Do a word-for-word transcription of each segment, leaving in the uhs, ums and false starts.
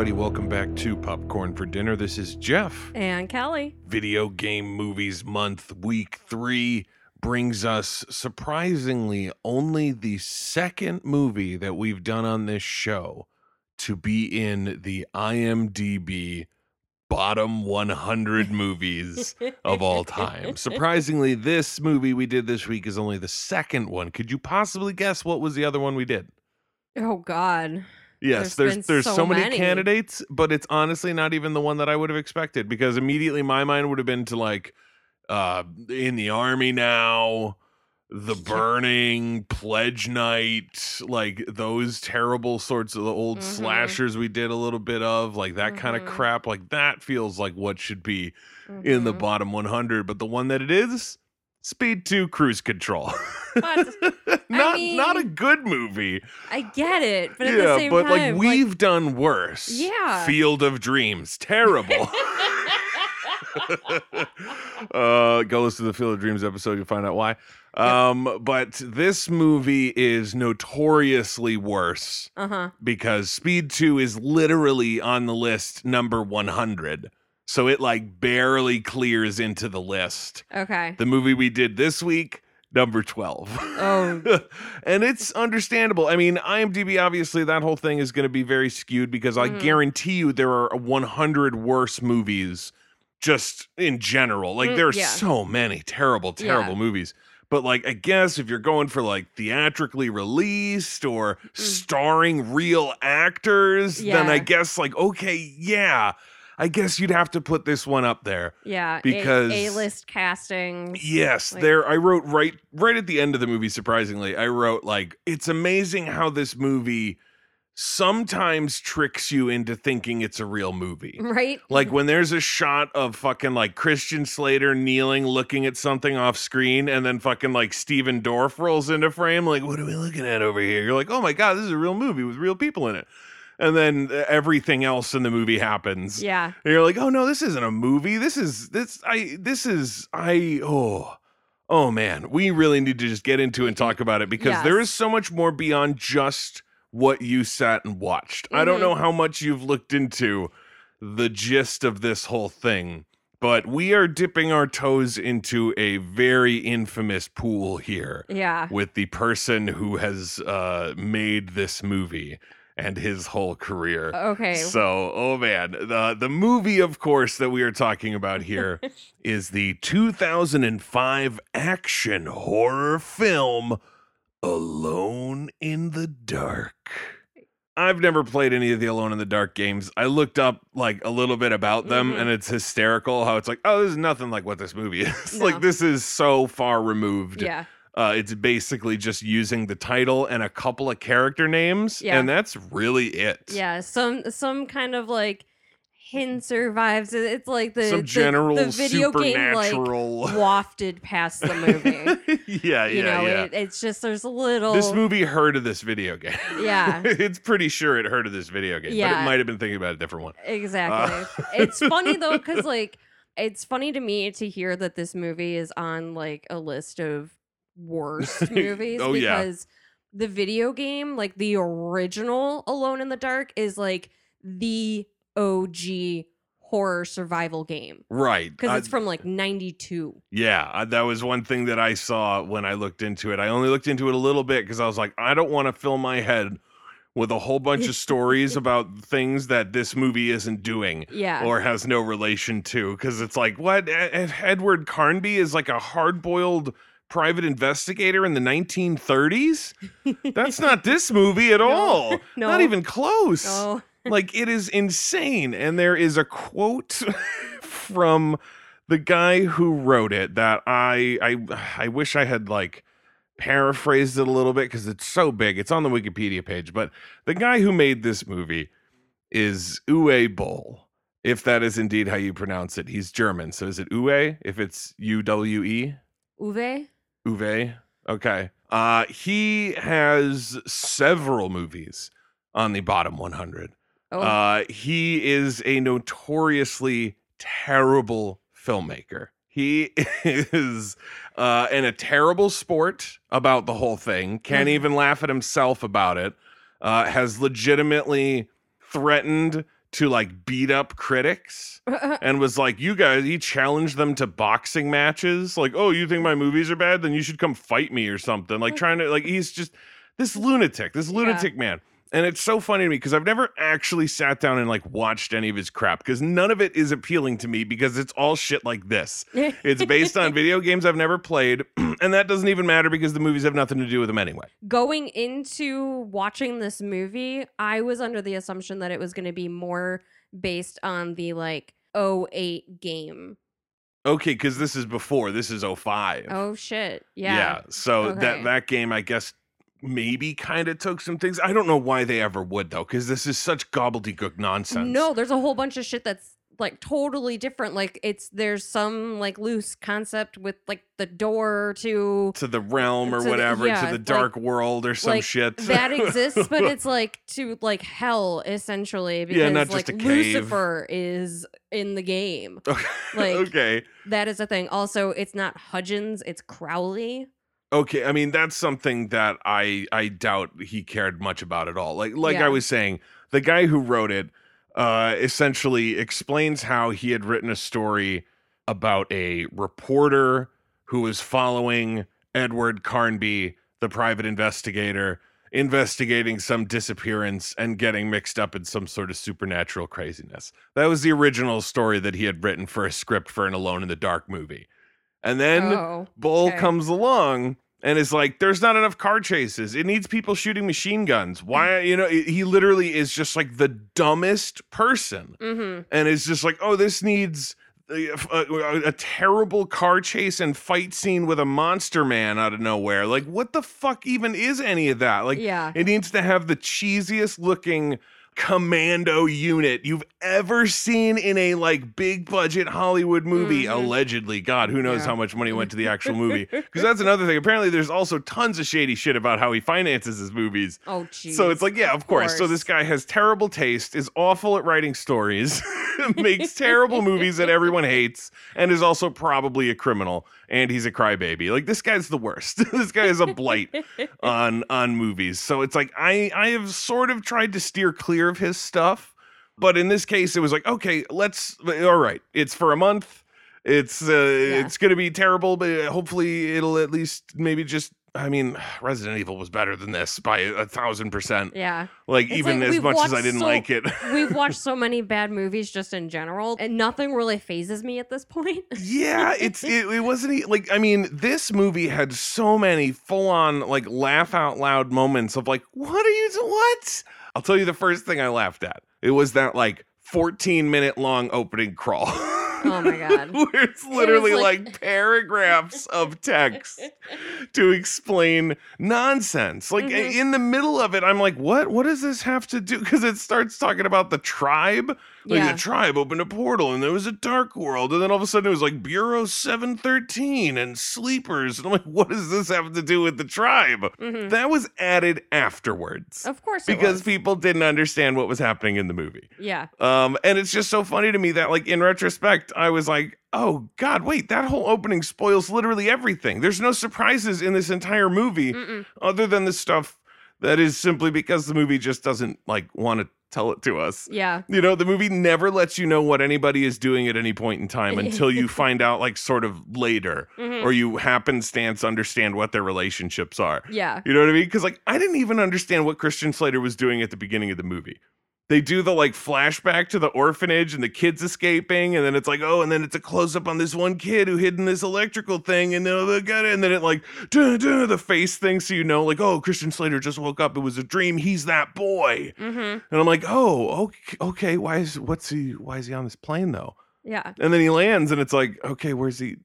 everybody. Welcome back to Popcorn for Dinner. This is Jeff. And Callie. Video Game Movies Month, week three, brings us, surprisingly, only the second movie that we've done on this show to be in the IMDb bottom one hundred movies of all time. Surprisingly, this movie we did this week is only the second one. Could you possibly guess what was the other one we did? Oh, God. Yes, there's there's, there's so, so many, many candidates, but it's honestly not even the one that I would have expected, because immediately my mind would have been to like uh, In the Army Now, The Burning, Pledge Night, like those terrible sorts of the old mm-hmm. slashers we did a little bit of, like that mm-hmm. kind of crap. Like that feels like what should be mm-hmm. in the bottom one hundred, but the one that it is, Speed two Cruise Control. Not I mean, not a good movie. I get it, but at yeah, the same but time, like we've like, done worse. Yeah, Field of Dreams, terrible. uh, go listen to the Field of Dreams episode; you'll find out why. Um, yeah. But this movie is notoriously worse uh-huh. because Speed two is literally on the list number one hundred. So it like barely clears into the list. Okay. The movie we did this week, number twelve. Oh. And it's understandable. I mean, IMDb, obviously, that whole thing is going to be very skewed because mm-hmm. I guarantee you there are one hundred worse movies just in general. Like, mm, there are yeah. so many terrible, terrible yeah. movies. But, like, I guess if you're going for, like, theatrically released or mm. starring real actors, yeah. then I guess, like, okay, yeah. I guess you'd have to put this one up there. Yeah, because A-list casting. Yes, like, there. I wrote right right at the end of the movie, surprisingly, I wrote, like, it's amazing how this movie sometimes tricks you into thinking it's a real movie. Right? Like when there's a shot of fucking like Christian Slater kneeling, looking at something off screen, and then fucking like Stephen Dorff rolls into frame, like, what are we looking at over here? You're like, oh my God, this is a real movie with real people in it. And then everything else in the movie happens. Yeah. And you're like, oh no, this isn't a movie. This is this I this is I oh oh man, we really need to just get into and talk about it because yes. there is so much more beyond just what you sat and watched. Mm-hmm. I don't know how much you've looked into the gist of this whole thing, but we are dipping our toes into a very infamous pool here. Yeah. With the person who has uh, made this movie. And his whole career. Okay. So, oh man, the the movie, of course, that we are talking about here is the two thousand five action horror film Alone in the Dark. I've never played any of the Alone in the Dark games. I looked up like a little bit about them mm-hmm. and it's hysterical how it's like, oh, this is nothing like what this movie is. No. Like this is so far removed. Yeah. Uh, it's basically just using the title and a couple of character names, yeah. and that's really it. Yeah, some some kind of like hint survives. It's like the some general the, the video supernatural game like wafted past the movie. yeah, yeah, you know, yeah. It, it's just there's a little. This movie heard of this video game. Yeah, it's pretty sure it heard of this video game, yeah. but it might have been thinking about a different one. Exactly. Uh. It's funny though, because like it's funny to me to hear that this movie is on like a list of worst movies oh, because yeah. the video game, like the original Alone in the Dark, is like the O G horror survival game, right? Because it's from like ninety-two. Yeah, I, that was one thing that I saw when I looked into it. I only looked into it a little bit because I was like, I don't want to fill my head with a whole bunch of stories about things that this movie isn't doing yeah. or has no relation to. Because it's like, what? Ed- Edward Carnby is like a hard-boiled private investigator in the nineteen thirties? That's not this movie at no, all. No, not even close. No. Like, it is insane. And there is a quote from the guy who wrote it that I I I wish I had like paraphrased it a little bit because it's so big. It's on the Wikipedia page. But the guy who made this movie is Uwe Boll, if that is indeed how you pronounce it. He's German. So is it Uwe if it's U W E? Uwe? Uwe. Okay. Uh, he has several movies on the bottom one hundred. Oh. Uh, he is a notoriously terrible filmmaker. He is uh, in a terrible sport about the whole thing. Can't mm. even laugh at himself about it. Uh, has legitimately threatened to like beat up critics and was like, you guys, he challenged them to boxing matches. Like, oh, you think my movies are bad? Then you should come fight me or something. Like trying to like, he's just this lunatic, this lunatic yeah. man. And it's so funny to me because I've never actually sat down and like watched any of his crap because none of it is appealing to me because it's all shit like this. It's based on video games I've never played. And that doesn't even matter because the movies have nothing to do with them anyway. Going into watching this movie, I was under the assumption that it was going to be more based on the like oh eight game. Okay, because this is before. This is oh five. Oh, shit. Yeah. Yeah. So okay. that, that game, I guess, maybe kind of took some things. I don't know why they ever would, though, because this is such gobbledygook nonsense. No, there's a whole bunch of shit that's like totally different. Like it's there's some like loose concept with like the door to to the realm or to whatever, the, yeah, to the dark like, world or some like, shit that exists, but it's like to like hell essentially because yeah, not like just a Lucifer cave. Is in the game. Okay. Like okay, that is a thing. Also, it's not Hudgens, it's Crowley. Okay, I mean, that's something that I I doubt he cared much about at all. Like like yeah. I was saying, the guy who wrote it uh, essentially explains how he had written a story about a reporter who was following Edward Carnby, the private investigator, investigating some disappearance and getting mixed up in some sort of supernatural craziness. That was the original story that he had written for a script for an Alone in the Dark movie. And then oh, Boll okay. comes along and is like, there's not enough car chases. It needs people shooting machine guns. Why? You know, he literally is just like the dumbest person. Mm-hmm. And it's just like, oh, this needs a, a, a terrible car chase and fight scene with a monster man out of nowhere. Like, what the fuck even is any of that? Like, yeah. it needs to have the cheesiest looking commando unit you've ever seen in a like big budget Hollywood movie. Mm-hmm. Allegedly, God, who knows yeah. how much money went to the actual movie? Because that's another thing. Apparently, there's also tons of shady shit about how he finances his movies. Oh, geez. So it's like, yeah, of, of course. course. So this guy has terrible taste, is awful at writing stories, makes terrible movies that everyone hates, and is also probably a criminal. And he's a crybaby. Like this guy's the worst. This guy is a blight on on movies. So it's like I I have sort of tried to steer clear of his stuff, but in this case it was like, okay, let's all right. It's for a month. It's uh, yeah. it's going to be terrible, but hopefully it'll at least maybe just. I mean, Resident Evil was better than this by a thousand percent. Yeah. Like, it's even like, as much as I didn't so, like it. We've watched so many bad movies just in general, and nothing really phases me at this point. Yeah, it's it, it wasn't like, I mean, this movie had so many full-on, like, laugh-out-loud moments of, like, what are you, what? I'll tell you the first thing I laughed at. It was that, like, fourteen-minute-long opening crawl. Oh my God. Where it's literally it like, like paragraphs of text to explain nonsense. Like mm-hmm. in the middle of it, I'm like, what? What does this have to do? Because it starts talking about the tribe. Like yeah. the tribe opened a portal and there was a dark world. And then all of a sudden it was like Bureau seven thirteen and sleepers. And I'm like, what does this have to do with the tribe? Mm-hmm. That was added afterwards. Of course it was. Because people didn't understand what was happening in the movie. Yeah. Um, and it's just so funny to me that like in retrospect, I was like, oh God, wait, that whole opening spoils literally everything. There's no surprises in this entire movie. Mm-mm. Other than the stuff that is simply because the movie just doesn't like want to tell it to us. Yeah. You know, the movie never lets you know what anybody is doing at any point in time until you find out like sort of later mm-hmm. or you happenstance understand what their relationships are. Yeah. You know what I mean? Because like I didn't even understand what Christian Slater was doing at the beginning of the movie. They do the like flashback to the orphanage and the kids escaping. And then it's like, oh, and then it's a close up on this one kid who hid in this electrical thing. And then they got it. And then it like duh, duh, the face thing. So, you know, like, oh, Christian Slater just woke up. It was a dream. He's that boy. Mm-hmm. And I'm like, oh, okay. okay why is what's he why is he on this plane, though? Yeah. And then he lands and it's like, OK, where's he?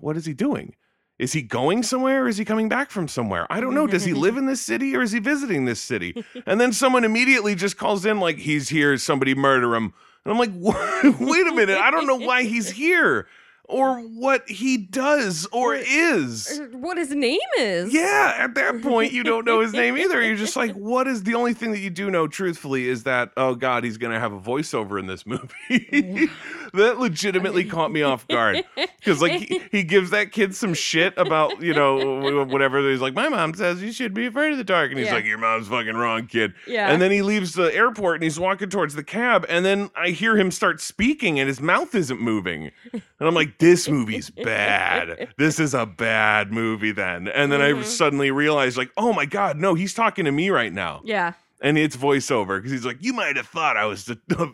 What is he doing? Is he going somewhere or is he coming back from somewhere? I don't know. Does he live in this city or is he visiting this city? And then someone immediately just calls in like, he's here, somebody murder him. And I'm like, what? Wait a minute. I don't know why he's here or what he does or is. What his name is. Yeah. At that point, you don't know his name either. You're just like, what is the only thing that you do know truthfully is that, oh God, he's going to have a voiceover in this movie. that legitimately caught me off guard, because like he, he gives that kid some shit about, you know, whatever. He's like, my mom says you should be afraid of the dark, and he's yeah. like, your mom's fucking wrong, kid. Yeah. And then he leaves the airport and he's walking towards the cab, and then I hear him start speaking and his mouth isn't moving, and I'm like, this movie's bad. This is a bad movie then. And then mm-hmm. I suddenly realized, like, oh my god, no, he's talking to me right now. Yeah. And it's voiceover, because he's like, you might have thought I was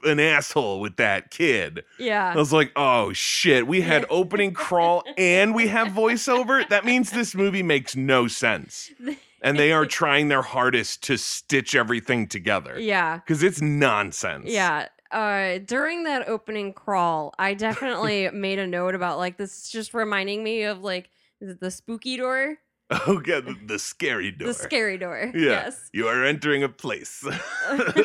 an asshole with that kid. Yeah. I was like, oh, shit. We had opening crawl and we have voiceover? That means this movie makes no sense. And they are trying their hardest to stitch everything together. Yeah. Because it's nonsense. Yeah. Uh, during that opening crawl, I definitely made a note about, like, this is just reminding me of, like, is it the spooky door? Oh, God, the, the scary door. The scary door, yeah. Yes. You are entering a place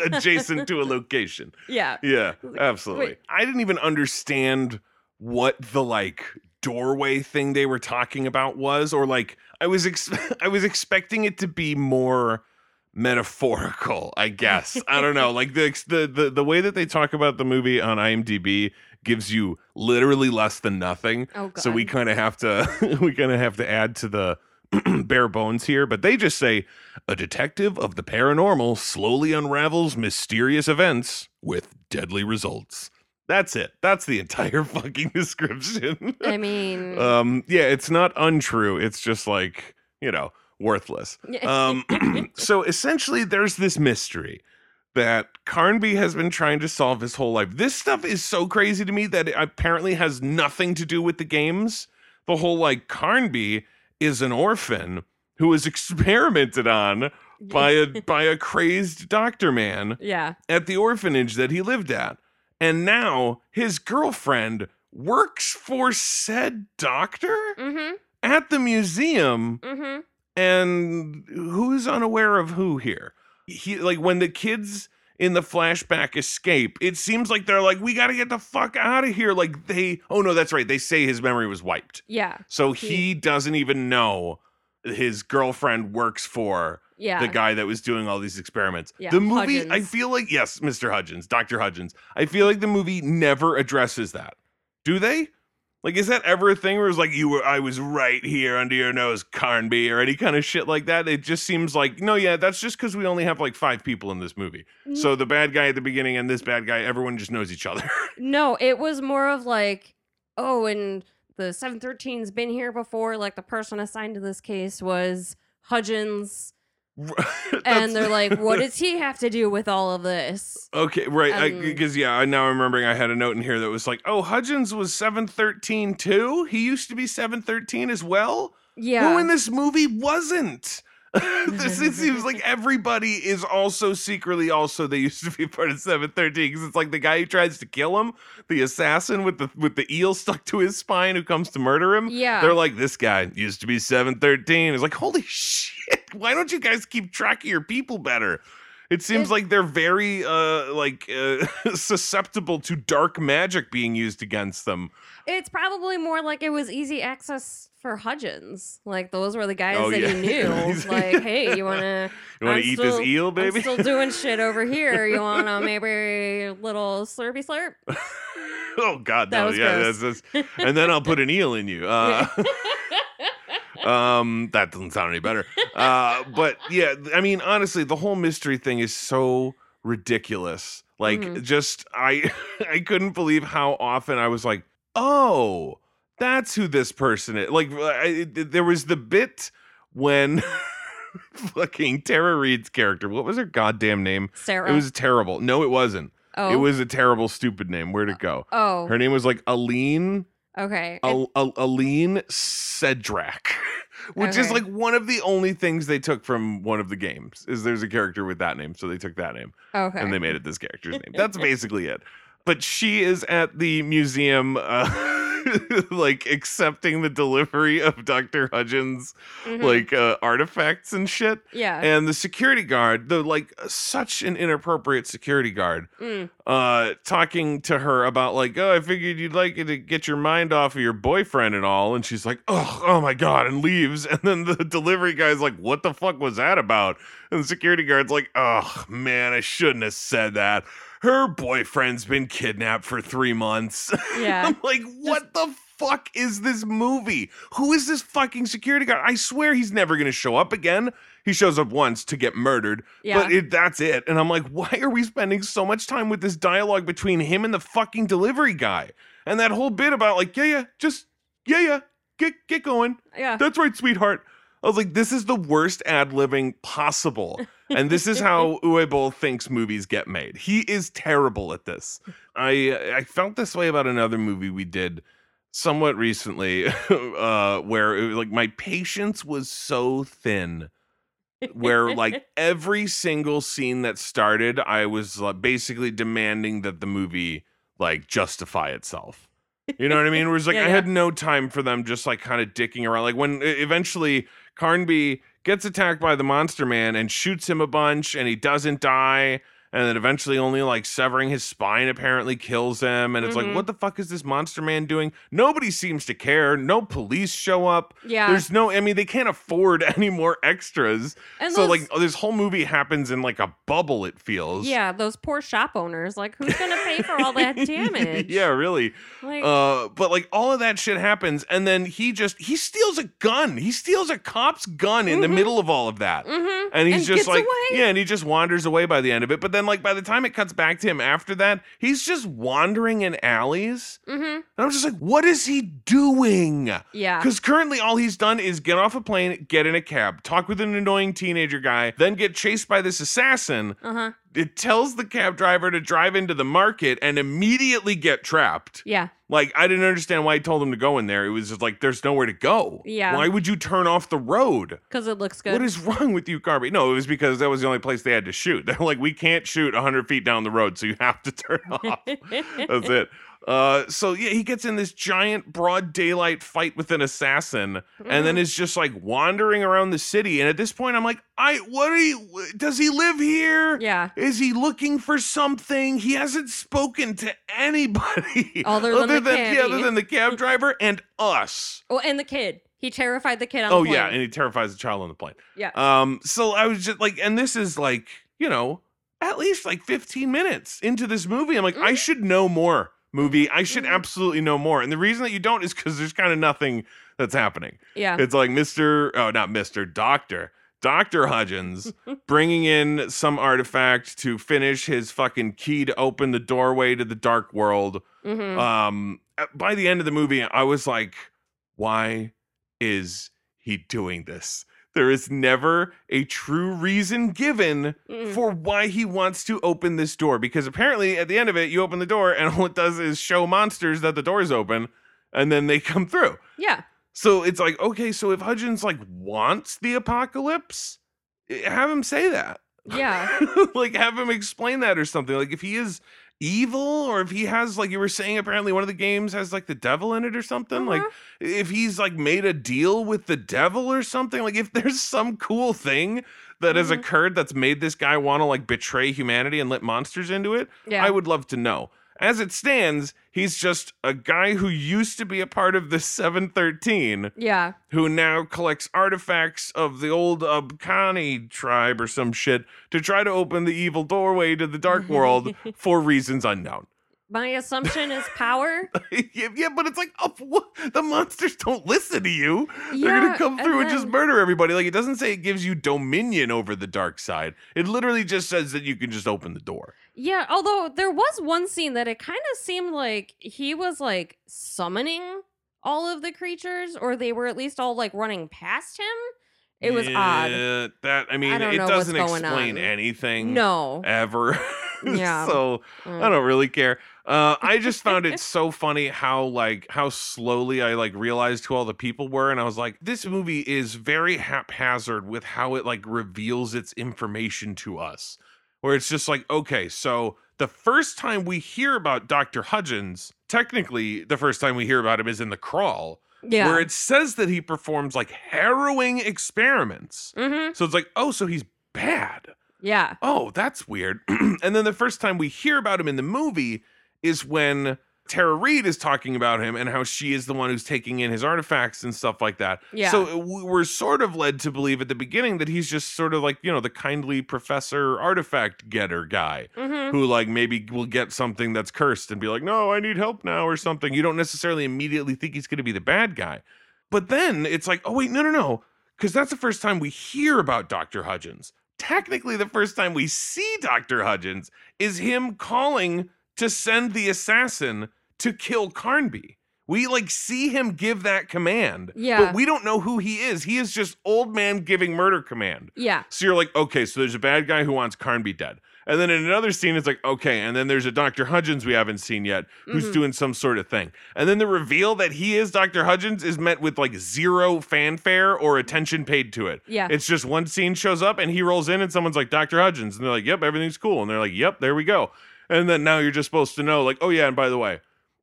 adjacent to a location. Yeah. Yeah, absolutely. Wait. I didn't even understand what the, like, doorway thing they were talking about was, or, like, I was ex- I was expecting it to be more metaphorical, I guess. I don't know. Like, the, the the the way that they talk about the movie on IMDb gives you literally less than nothing. Oh, God. So we kind of have to we kind of have to add to the bare bones here, but they just say a detective of the paranormal slowly unravels mysterious events with deadly results. That's it. That's the entire fucking description. I mean, um, yeah, it's not untrue. It's just like, you know, worthless. Um, so essentially, there's this mystery that Carnby has been trying to solve his whole life. This stuff is so crazy to me that it apparently has nothing to do with the games. The whole, like, Carnby is an orphan who is experimented on by a by a crazed doctor man yeah. at the orphanage that he lived at. And now his girlfriend works for said doctor mm-hmm. at the museum. Mm-hmm. And who's unaware of who here? He, like, when the kids in the flashback escape, it seems like they're like, we got to get the fuck out of here. Like, they, oh no, that's right. They say his memory was wiped. Yeah. So he, he doesn't even know his girlfriend works for yeah. the guy that was doing all these experiments. Yeah. The movie, Hudgens. I feel like, yes, Mister Hudgens, Doctor Hudgens. I feel like the movie never addresses that. Do they? Like, is that ever a thing where it's like, you were, I was right here under your nose, Carnby, or any kind of shit like that? It just seems like, no, yeah, that's just because we only have like five people in this movie. So the bad guy at the beginning and this bad guy, everyone just knows each other. No, it was more of like, oh, and the seven thirteen's been here before. Like, the person assigned to this case was Hudgens. And they're like, what does he have to do with all of this? Okay, right. Because, um, yeah, I now I'm remembering I had a note in here that was like, oh, Hudgens was seven thirteen too? He used to be seven thirteen as well? Yeah. Who in this movie wasn't? This, it seems like everybody is also secretly also they used to be part of seven thirteen, because it's like the guy who tries to kill him, the assassin with the with the eel stuck to his spine who comes to murder him. Yeah. They're like, this guy used to be seven thirteen. It's like, holy shit, why don't you guys keep track of your people better? It seems it's, like, they're very uh, like uh, susceptible to dark magic being used against them. It's probably more like it was easy access for Hudgens. Like, those were the guys oh, that yeah. he knew. Like, hey, you want to you want to eat still, this eel, baby? I'm still doing shit over here. You want to maybe a little slurpy slurp? Oh, God, that no. Yeah, that's, that's, and then I'll put an eel in you. Uh, um, that doesn't sound any better. Uh, but yeah, I mean, honestly, the whole mystery thing is so ridiculous. Like, mm-hmm. just I, I couldn't believe how often I was like, oh, that's who this person is. Like, I, there was the bit when fucking Tara Reid's character. What was her goddamn name? Sarah. It was terrible. No, it wasn't. Oh. It was a terrible, stupid name. Where'd it go? Oh. Her name was like Aline. Okay. Al- Al- Aline Cedrac, which okay. is like one of the only things they took from one of the games is there's a character with that name. So they took that name. Okay. And they made it this character's name. That's basically it. But she is at the museum, uh, like, accepting the delivery of Doctor Hudgens, mm-hmm. like, uh, artifacts and shit. Yeah. And the security guard, the, like, such an inappropriate security guard, mm. uh, talking to her about, like, oh, I figured you'd like it to get your mind off of your boyfriend and all. And she's like, oh, oh, my God, and leaves. And then the delivery guy's like, what the fuck was that about? And the security guard's like, oh, man, I shouldn't have said that. her boyfriend's been kidnapped for three months. Yeah. I'm like, what Just- the fuck is this movie? Who is this fucking security guard? I swear he's never going to show up again. He shows up once to get murdered, yeah. but it, that's it. And I'm like, why are we spending so much time with this dialogue between him and the fucking delivery guy? And that whole bit about like, yeah, yeah, just, yeah, yeah, get get going. Yeah. That's right, sweetheart. I was like, this is the worst ad-libbing possible. And this is how Uwe Boll thinks movies get made. He is terrible at this. I I felt this way about another movie we did somewhat recently uh, where it was like my patience was so thin. Where like every single scene that started, I was like, basically demanding that the movie like justify itself. You know what I mean? Where it's like yeah, I yeah. had no time for them just like kind of dicking around. Like when eventually Carnby gets attacked by the Monster Man and shoots him a bunch and he doesn't die. And then eventually only like severing his spine apparently kills him. And it's mm-hmm. like, what the fuck is this Monster Man doing? Nobody seems to care. No police show up. Yeah. There's no, I mean, they can't afford any more extras. And so those, like this whole movie happens in like a bubble, it feels. Yeah. Those poor shop owners. Like who's going to pay for all that damage? Yeah, really. Like, uh, but like all of that shit happens. And then he just, he steals a gun. He steals a cop's gun in mm-hmm. the middle of all of that. Mm-hmm. And he's and just like, away. yeah. And he just wanders away by the end of it. But then And like by the time it cuts back to him after that, he's just wandering in alleys. Mm-hmm. And I'm just like, what is he doing? Yeah. Because currently all he's done is get off a plane, get in a cab, talk with an annoying teenager guy, then get chased by this assassin. Uh-huh. It tells the cab driver to drive into the market and immediately get trapped. Yeah. Like, I didn't understand why he told him to go in there. It was just like, there's nowhere to go. Yeah. Why would you turn off the road? Because it looks good. What is wrong with you, Carby? No, it was because that was the only place they had to shoot. They're like, we can't shoot one hundred feet down the road, so you have to turn off. That's it. Uh, so, yeah, he gets in this giant broad daylight fight with an assassin mm-hmm. and then is just like wandering around the city. And at this point, I'm like, I, what are you, does he live here? Yeah. Is he looking for something? He hasn't spoken to anybody other than, other than, the, yeah, other than the cab driver and us. Oh, and the kid. He terrified the kid on oh, the plane. Oh, yeah. And he terrifies the child on the plane. Yeah. Um. So I was just like, and this is like, you know, at least like fifteen minutes into this movie. I'm like, mm-hmm. I should know more. Movie, I should absolutely know more. And the reason that you don't is because there's kind of nothing that's happening. Yeah. It's like Mister, oh, not Mister, Doctor, Doctor Hudgens bringing in some artifact to finish his fucking key to open the doorway to the dark world. Mm-hmm. Um, by the end of the movie, I was like, why is he doing this? There is never a true reason given mm. for why he wants to open this door. Because apparently at the end of it, you open the door and all it does is show monsters that the door is open and then they come through. Yeah. So it's like, okay, so if Hudgens like wants the apocalypse, have him say that. Yeah. Like have him explain that or something. Like if he is evil or if he has, like you were saying, apparently one of the games has like the devil in it or something. Uh-huh. Like if he's like made a deal with the devil or something, like if there's some cool thing that mm-hmm. has occurred that's made this guy want to like betray humanity and let monsters into it, yeah. I would love to know. As it stands, he's just a guy who used to be a part of the seven thirteen. Yeah. Who now collects artifacts of the old Abkani tribe or some shit to try to open the evil doorway to the dark world for reasons unknown. My assumption is power. yeah, yeah, but it's like, oh, what? The monsters don't listen to you. Yeah, they're going to come through and, then, and just murder everybody. Like, it doesn't say it gives you dominion over the dark side. It literally just says that you can just open the door. Yeah, although there was one scene that it kind of seemed like he was, like, summoning all of the creatures, or they were at least all, like, running past him. It was yeah, odd. That I mean, I it doesn't explain on. anything. No. Ever. Yeah. So mm. I don't really care. Uh, I just found it so funny how like how slowly I like realized who all the people were, and I was like, this movie is very haphazard with how it like reveals its information to us. Where it's just like, okay, so the first time we hear about Doctor Hudgens, technically the first time we hear about him is in The Crawl. Yeah. Where it says that he performs like harrowing experiments. Mm-hmm. So it's like, oh, so he's bad. Yeah. Oh, that's weird. And then the first time we hear about him in the movie is when Tara Reid is talking about him and how she is the one who's taking in his artifacts and stuff like that. Yeah. So we're sort of led to believe at the beginning that he's just sort of like, you know, the kindly professor artifact getter guy mm-hmm. who like maybe will get something that's cursed and be like, no, I need help now or something. You don't necessarily immediately think he's going to be the bad guy. But then it's like, oh, wait, no, no, no. Because that's the first time we hear about Doctor Hudgens. Technically, the first time we see Doctor Hudgens is him calling to send the assassin to kill Carnby. We like see him give that command, yeah. but we don't know who he is. He is just old man giving murder command. Yeah. So you're like, okay, so there's a bad guy who wants Carnby dead. And then in another scene, it's like, okay, and then there's a Doctor Hudgens we haven't seen yet who's mm-hmm. doing some sort of thing. And then the reveal that he is Doctor Hudgens is met with like zero fanfare or attention paid to it. Yeah. It's just one scene shows up and he rolls in and someone's like, Doctor Hudgens. And they're like, yep, everything's cool. And they're like, yep, there we go. And then now you're just supposed to know like, oh yeah, and by the way,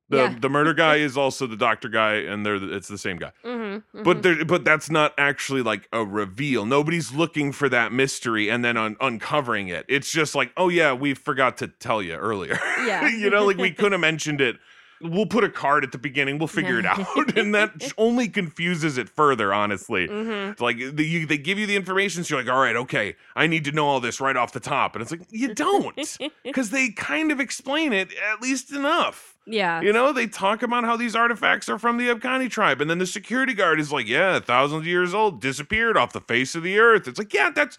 the yeah. the murder guy is also the doctor guy, and they're the, it's the same guy. Mm-hmm, mm-hmm. But there, but that's not actually like a reveal. Nobody's looking for that mystery and then un- uncovering it. It's just like, oh yeah, we forgot to tell you earlier. Yeah, you know, like we could have mentioned it. We'll put a card at the beginning. We'll figure it out, and that only confuses it further. Honestly, mm-hmm. it's like the, you, they give you the information, so you're like, "All right, okay, I need to know all this right off the top," and it's like you don't, because they kind of explain it at least enough. Yeah, you know, they talk about how these artifacts are from the Abkani tribe, and then the security guard is like, "Yeah, thousands of years old, disappeared off the face of the earth." It's like, yeah, that's.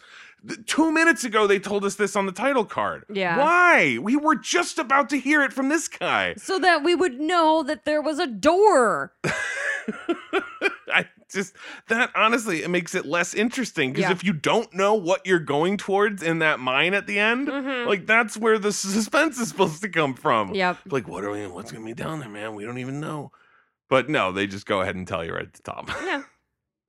Two minutes ago, they told us this on the title card. Yeah. Why? We were just about to hear it from this guy. So that we would know that there was a door. I just, that honestly, it makes it less interesting. Because yeah. if you don't know what you're going towards in that mine at the end, mm-hmm. like that's where the suspense is supposed to come from. Yep. Like, what are we, what's going to be down there, man? We don't even know. But no, they just go ahead and tell you right at the top. Yeah.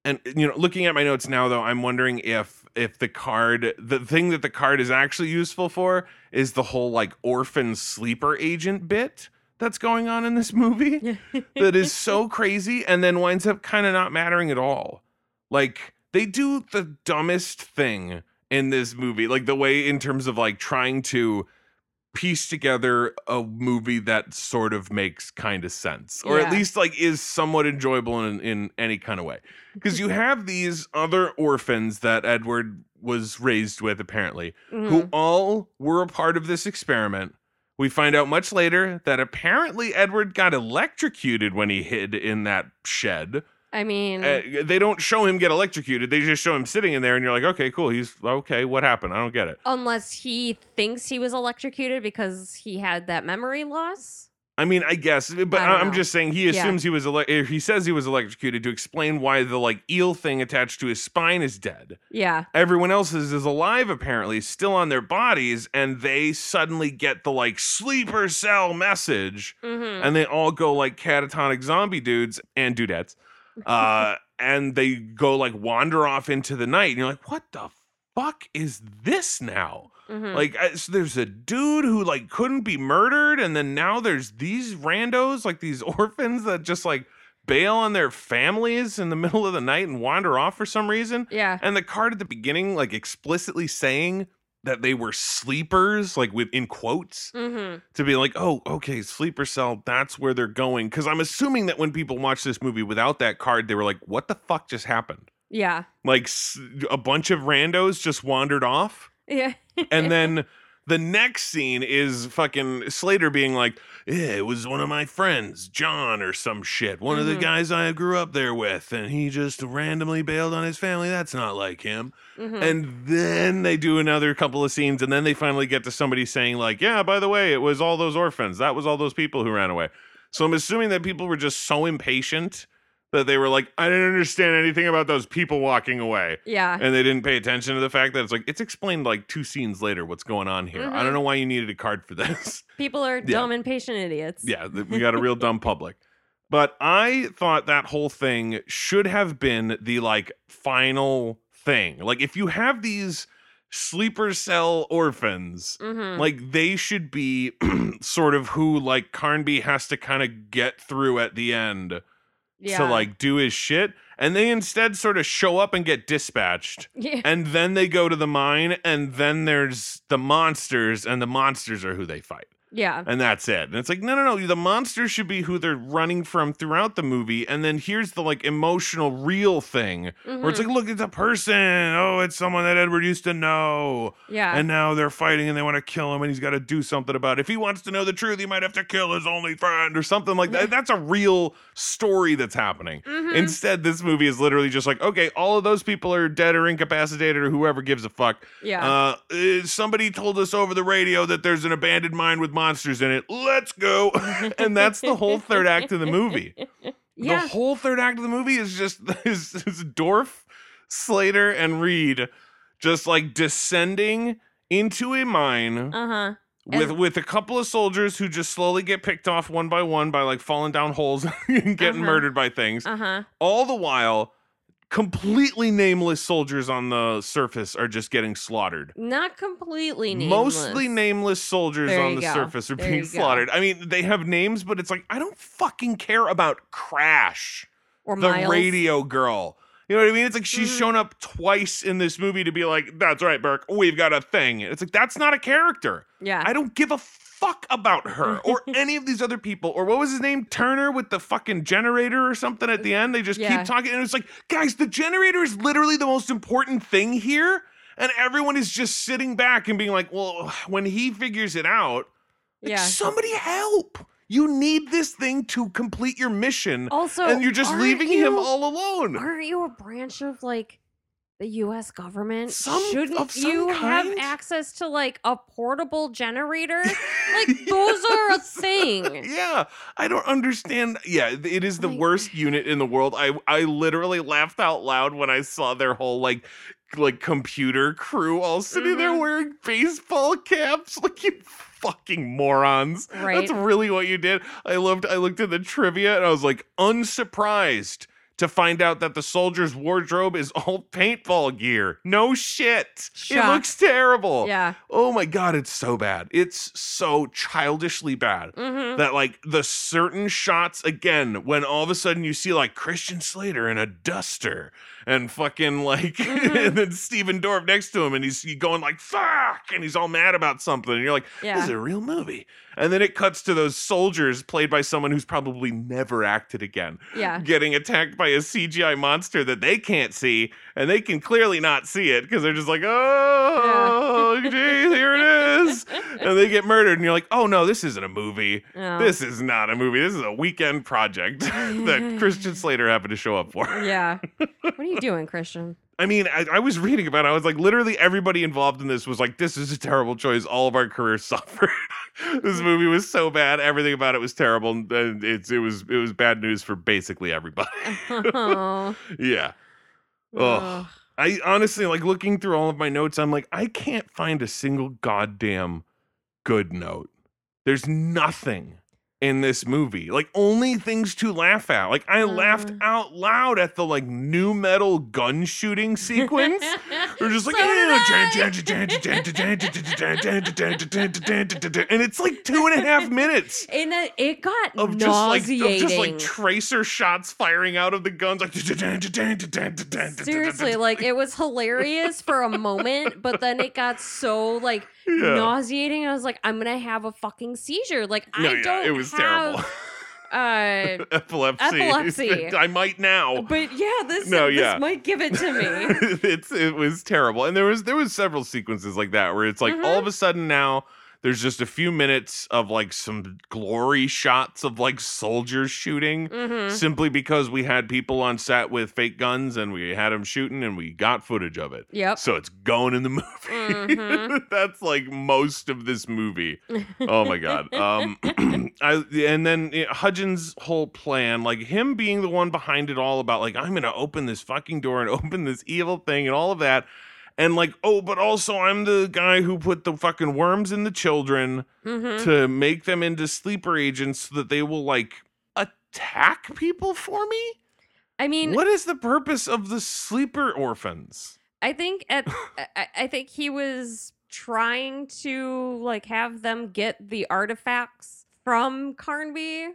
And, you know, looking at my notes now, though, I'm wondering if if the card, the thing that the card is actually useful for is the whole like orphan sleeper agent bit that's going on in this movie that is so crazy and then winds up kind of not mattering at all. Like they do the dumbest thing in this movie, like the way in terms of like trying to piece together a movie that sort of makes kind of sense or yeah. at least like is somewhat enjoyable in, in any kind of way, because you have these other orphans that Edward was raised with apparently mm-hmm. who all were a part of this experiment. We find out much later that apparently Edward got electrocuted when he hid in that shed. I mean, uh, they don't show him get electrocuted. They just show him sitting in there and you're like, okay, cool. He's okay. What happened? I don't get it. Unless he thinks he was electrocuted because he had that memory loss. I mean, I guess, but I I'm know. just saying he assumes yeah. he was, ele- he says he was electrocuted to explain why the like eel thing attached to his spine is dead. Yeah. Everyone else is, is alive, apparently still on their bodies. And they suddenly get the like sleeper cell message mm-hmm. and they all go like catatonic zombie dudes and dudettes. uh and they go like wander off into the night and you're like, what the fuck is this now? Mm-hmm. Like I, so there's a dude who like couldn't be murdered and then now there's these randos, like these orphans that just like bail on their families in the middle of the night and wander off for some reason. Yeah. And the card at the beginning like explicitly saying that they were sleepers, like with in quotes, mm-hmm. to be like, oh, okay, sleeper cell, that's where they're going. Because I'm assuming that when people watch this movie without that card, they were like, what the fuck just happened? Yeah. Like s- a bunch of randos just wandered off. Yeah. And then the next scene is fucking Slater being like, yeah, it was one of my friends, John or some shit. One mm-hmm. of the guys I grew up there with. And he just randomly bailed on his family. That's not like him. Mm-hmm. And then they do another couple of scenes and then they finally get to somebody saying like, yeah, by the way, it was all those orphans. That was all those people who ran away. So I'm assuming that people were just so impatient that they were like, I didn't understand anything about those people walking away. Yeah. And they didn't pay attention to the fact that it's like, it's explained like two scenes later what's going on here. Mm-hmm. I don't know why you needed a card for this. People are yeah. dumb, impatient idiots. Yeah, we got a real dumb public. But I thought that whole thing should have been the like final thing. Like if you have these sleeper cell orphans, mm-hmm. like they should be sort of who like Carnby has to kind of get through at the end yeah. to like do his shit. And they instead sort of show up and get dispatched yeah. and then they go to the mine and then there's the monsters and the monsters are who they fight. Yeah. And that's it. And it's like, no, no, no. The monsters should be who they're running from throughout the movie. And then here's the like emotional, real thing mm-hmm. where it's like, look, it's a person. Oh, it's someone that Edward used to know. Yeah. And now they're fighting and they want to kill him and he's got to do something about it. If he wants to know the truth, he might have to kill his only friend or something like that. That's a real story that's happening. Mm-hmm. Instead, this movie is literally just like, okay, all of those people are dead or incapacitated or whoever gives a fuck. Yeah. Uh, somebody told us over the radio that there's an abandoned mine with monsters in it. Let's go. And that's the whole third act of the movie. Yeah. The whole third act of the movie is just is, is Dorff, Slater, and Reed just like descending into a mine uh-huh. with and- with a couple of soldiers who just slowly get picked off one by one by like falling down holes and getting uh-huh. murdered by things. Uh-huh. All the while, completely nameless soldiers on the surface are just getting slaughtered. Not completely nameless. Mostly nameless soldiers on the go. surface are there being slaughtered. Go. I mean, they have names, but it's like, I don't fucking care about Crash. Or the Miles. Radio girl. You know what I mean? It's like she's mm-hmm. shown up twice in this movie to be like, that's right, Burke, we've got a thing. It's like, that's not a character. Yeah. I don't give a fuck about her or any of these other people, or what was his name, Turner with the fucking generator or something at the end. They just yeah. keep talking and it's like, guys, the generator is literally the most important thing here, and everyone is just sitting back and being like, well, when he figures it out, like, yeah. somebody help. You need this thing to complete your mission. Also, and you're just leaving you, him all alone. Aren't you a branch of like the U S government? Some, Shouldn't you kind? have access to like a portable generator? Like yes. those are a thing. Yeah, I don't understand. Yeah, it is the like, worst unit in the world. I, I literally laughed out loud when I saw their whole like like computer crew all sitting mm-hmm. there wearing baseball caps. Like, you fucking morons. Right. That's really what you did. I loved. I looked at the trivia and I was like, unsurprised to find out that the soldier's wardrobe is all paintball gear. No shit. Shock. It looks terrible. Yeah. Oh my God, it's so bad. It's so childishly bad mm-hmm. that like the certain shots, again, when all of a sudden you see like Christian Slater in a duster and fucking like, mm-hmm. and then Stephen Dorff next to him and he's going like, fuck, and he's all mad about something. And you're like, yeah. this is a real movie. And then it cuts to those soldiers played by someone who's probably never acted again. Yeah. Getting attacked by a C G I monster that they can't see, and they can clearly not see it because they're just like, oh, yeah. geez, here it is. And they get murdered, and you're like, oh no, this isn't a movie. No. This is not a movie. This is a weekend project that Christian Slater happened to show up for. Yeah. What are you doing, Christian? I mean, I, I was reading about it. I was like, literally everybody involved in this was like, this is a terrible choice. All of our careers suffered. This movie was so bad. Everything about it was terrible. And it's, it was it was bad news for basically everybody. Oh. Yeah. Ugh. I honestly, like, looking through all of my notes, I'm like, I can't find a single goddamn good note. There's nothing in this movie, like, only things to laugh at. Like, I uh, laughed out loud at the like nu metal gun shooting sequence. We're just like, so and it's like two and a half minutes. And it got of just nauseating. Like of just like tracer shots firing out of the guns. Like seriously, like it was hilarious for a moment, but then it got so like yeah. nauseating. I was like, I'm gonna have a fucking seizure. Like no, I yeah, don't. It was have, terrible. Uh, epilepsy. Epilepsy. I might now. But yeah, this, no, yeah. this might give it to me. it's it was terrible, and there was there was several sequences like that where it's like mm-hmm. all of a sudden now there's just a few minutes of like some glory shots of like soldiers shooting mm-hmm. simply because we had people on set with fake guns and we had them shooting and we got footage of it. Yep. So it's going in the movie. Mm-hmm. That's like most of this movie. Oh my God. Um, I, and then you know, Hudgens' whole plan, like him being the one behind it all about like, I'm going to open this fucking door and open this evil thing and all of that. And like, oh, but also I'm the guy who put the fucking worms in the children mm-hmm. to make them into sleeper agents so that they will like attack people for me? I mean, what is the purpose of the sleeper orphans? I think at I, I think he was trying to like have them get the artifacts from Carnby.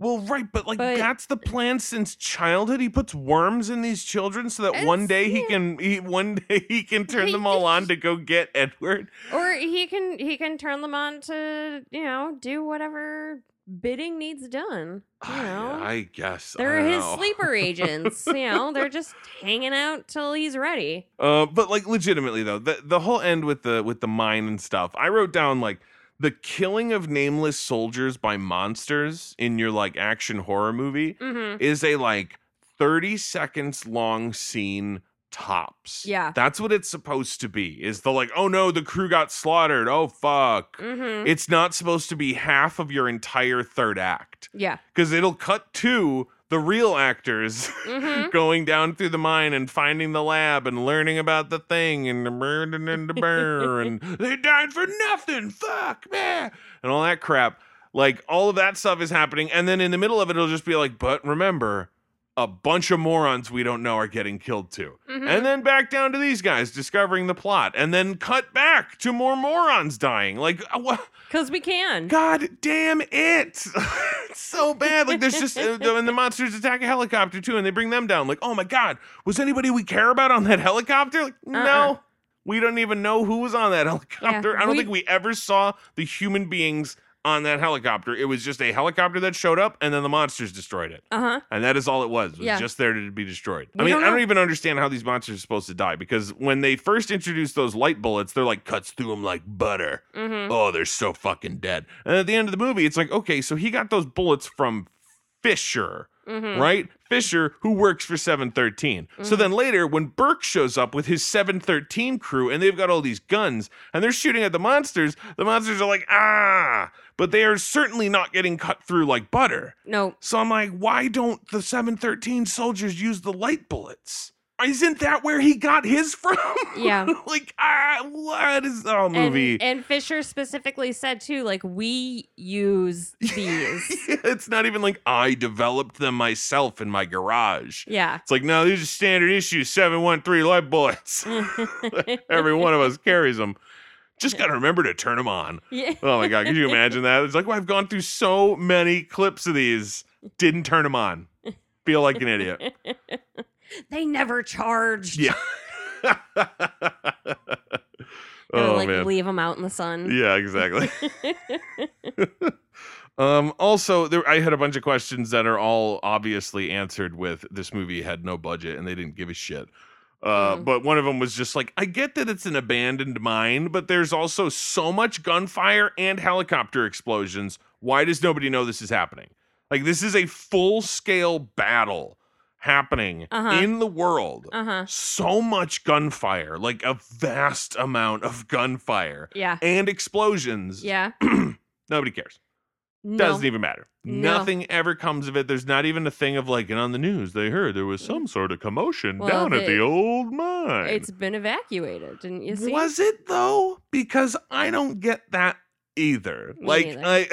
Well, right, but like but, that's the plan since childhood. He puts worms in these children so that one day yeah. he can he, one day he can turn he, them all on to go get Edward. Or he can he can turn them on to, you know, do whatever bidding needs done. You know. Yeah, I guess. They're I his know. sleeper agents, you know. They're just hanging out till he's ready. Uh but like legitimately though, the the whole end with the with the mine and stuff. I wrote down like the killing of nameless soldiers by monsters in your like action horror movie mm-hmm. is a like thirty seconds long scene tops. Yeah. That's what it's supposed to be. Is the like, oh no, the crew got slaughtered. Oh fuck. Mm-hmm. It's not supposed to be half of your entire third act. Yeah. Because it'll cut to the real actors mm-hmm. going down through the mine and finding the lab and learning about the thing and the burn and the burn and they died for nothing. Fuck, man. And all that crap. Like all of that stuff is happening. And then in the middle of it, it'll just be like, but remember, a bunch of morons we don't know are getting killed too. Mm-hmm. And then back down to these guys discovering the plot and then cut back to more morons dying. Like, what? Because we can. God damn it. It's so bad. Like, there's just, uh, and the monsters attack a helicopter too and they bring them down. Like, oh my God, was anybody we care about on that helicopter? Like, uh-uh. no. We don't even know who was on that helicopter. Yeah, I don't we- think we ever saw the human beings on that helicopter. It was just a helicopter that showed up and then the monsters destroyed it. Uh-huh. And that is all it was. It was yeah. just there to be destroyed. We I mean, don't I don't even understand how these monsters are supposed to die because when they first introduced those light bullets, they're like cuts through them like butter. Mm-hmm. Oh, they're so fucking dead. And at the end of the movie, it's like, okay, so he got those bullets from Fisher, mm-hmm. right? Fisher, who works for seven thirteen. Mm-hmm. So then later, when Burke shows up with his seven thirteen crew and they've got all these guns and they're shooting at the monsters, the monsters are like, ah, but they are certainly not getting cut through like butter. No. So I'm like, why don't the seven thirteen soldiers use the light bullets? Isn't that where he got his from? Yeah. Like, ah, what is that movie? And, and Fisher specifically said, too, like, we use these. It's not even like I developed them myself in my garage. Yeah. It's like, no, these are standard issue seven one three light bullets. Every one of us carries them. Just got to remember to turn them on. Yeah. Oh, my God. Could you imagine that? It's like, well, I've gone through so many clips of these. Didn't turn them on. Feel like an idiot. They never charged. Yeah. Oh, like, man. Leave them out in the sun. Yeah, exactly. um, also, there, I had a bunch of questions that are all obviously answered with this movie had no budget and they didn't give a shit. Uh, mm. But one of them was just like, I get that it's an abandoned mine, but there's also so much gunfire and helicopter explosions. Why does nobody know this is happening? Like, this is a full-scale battle happening uh-huh. in the world. Uh-huh. So much gunfire, like a vast amount of gunfire. Yeah. And explosions. Yeah. Nobody cares. No. Doesn't even matter. No. Nothing ever comes of it. There's not even a thing of like, and on the news they heard there was some sort of commotion well, down at the old mine. It's been evacuated, didn't you see? Was it though? Because I don't get that either. Me like either. I,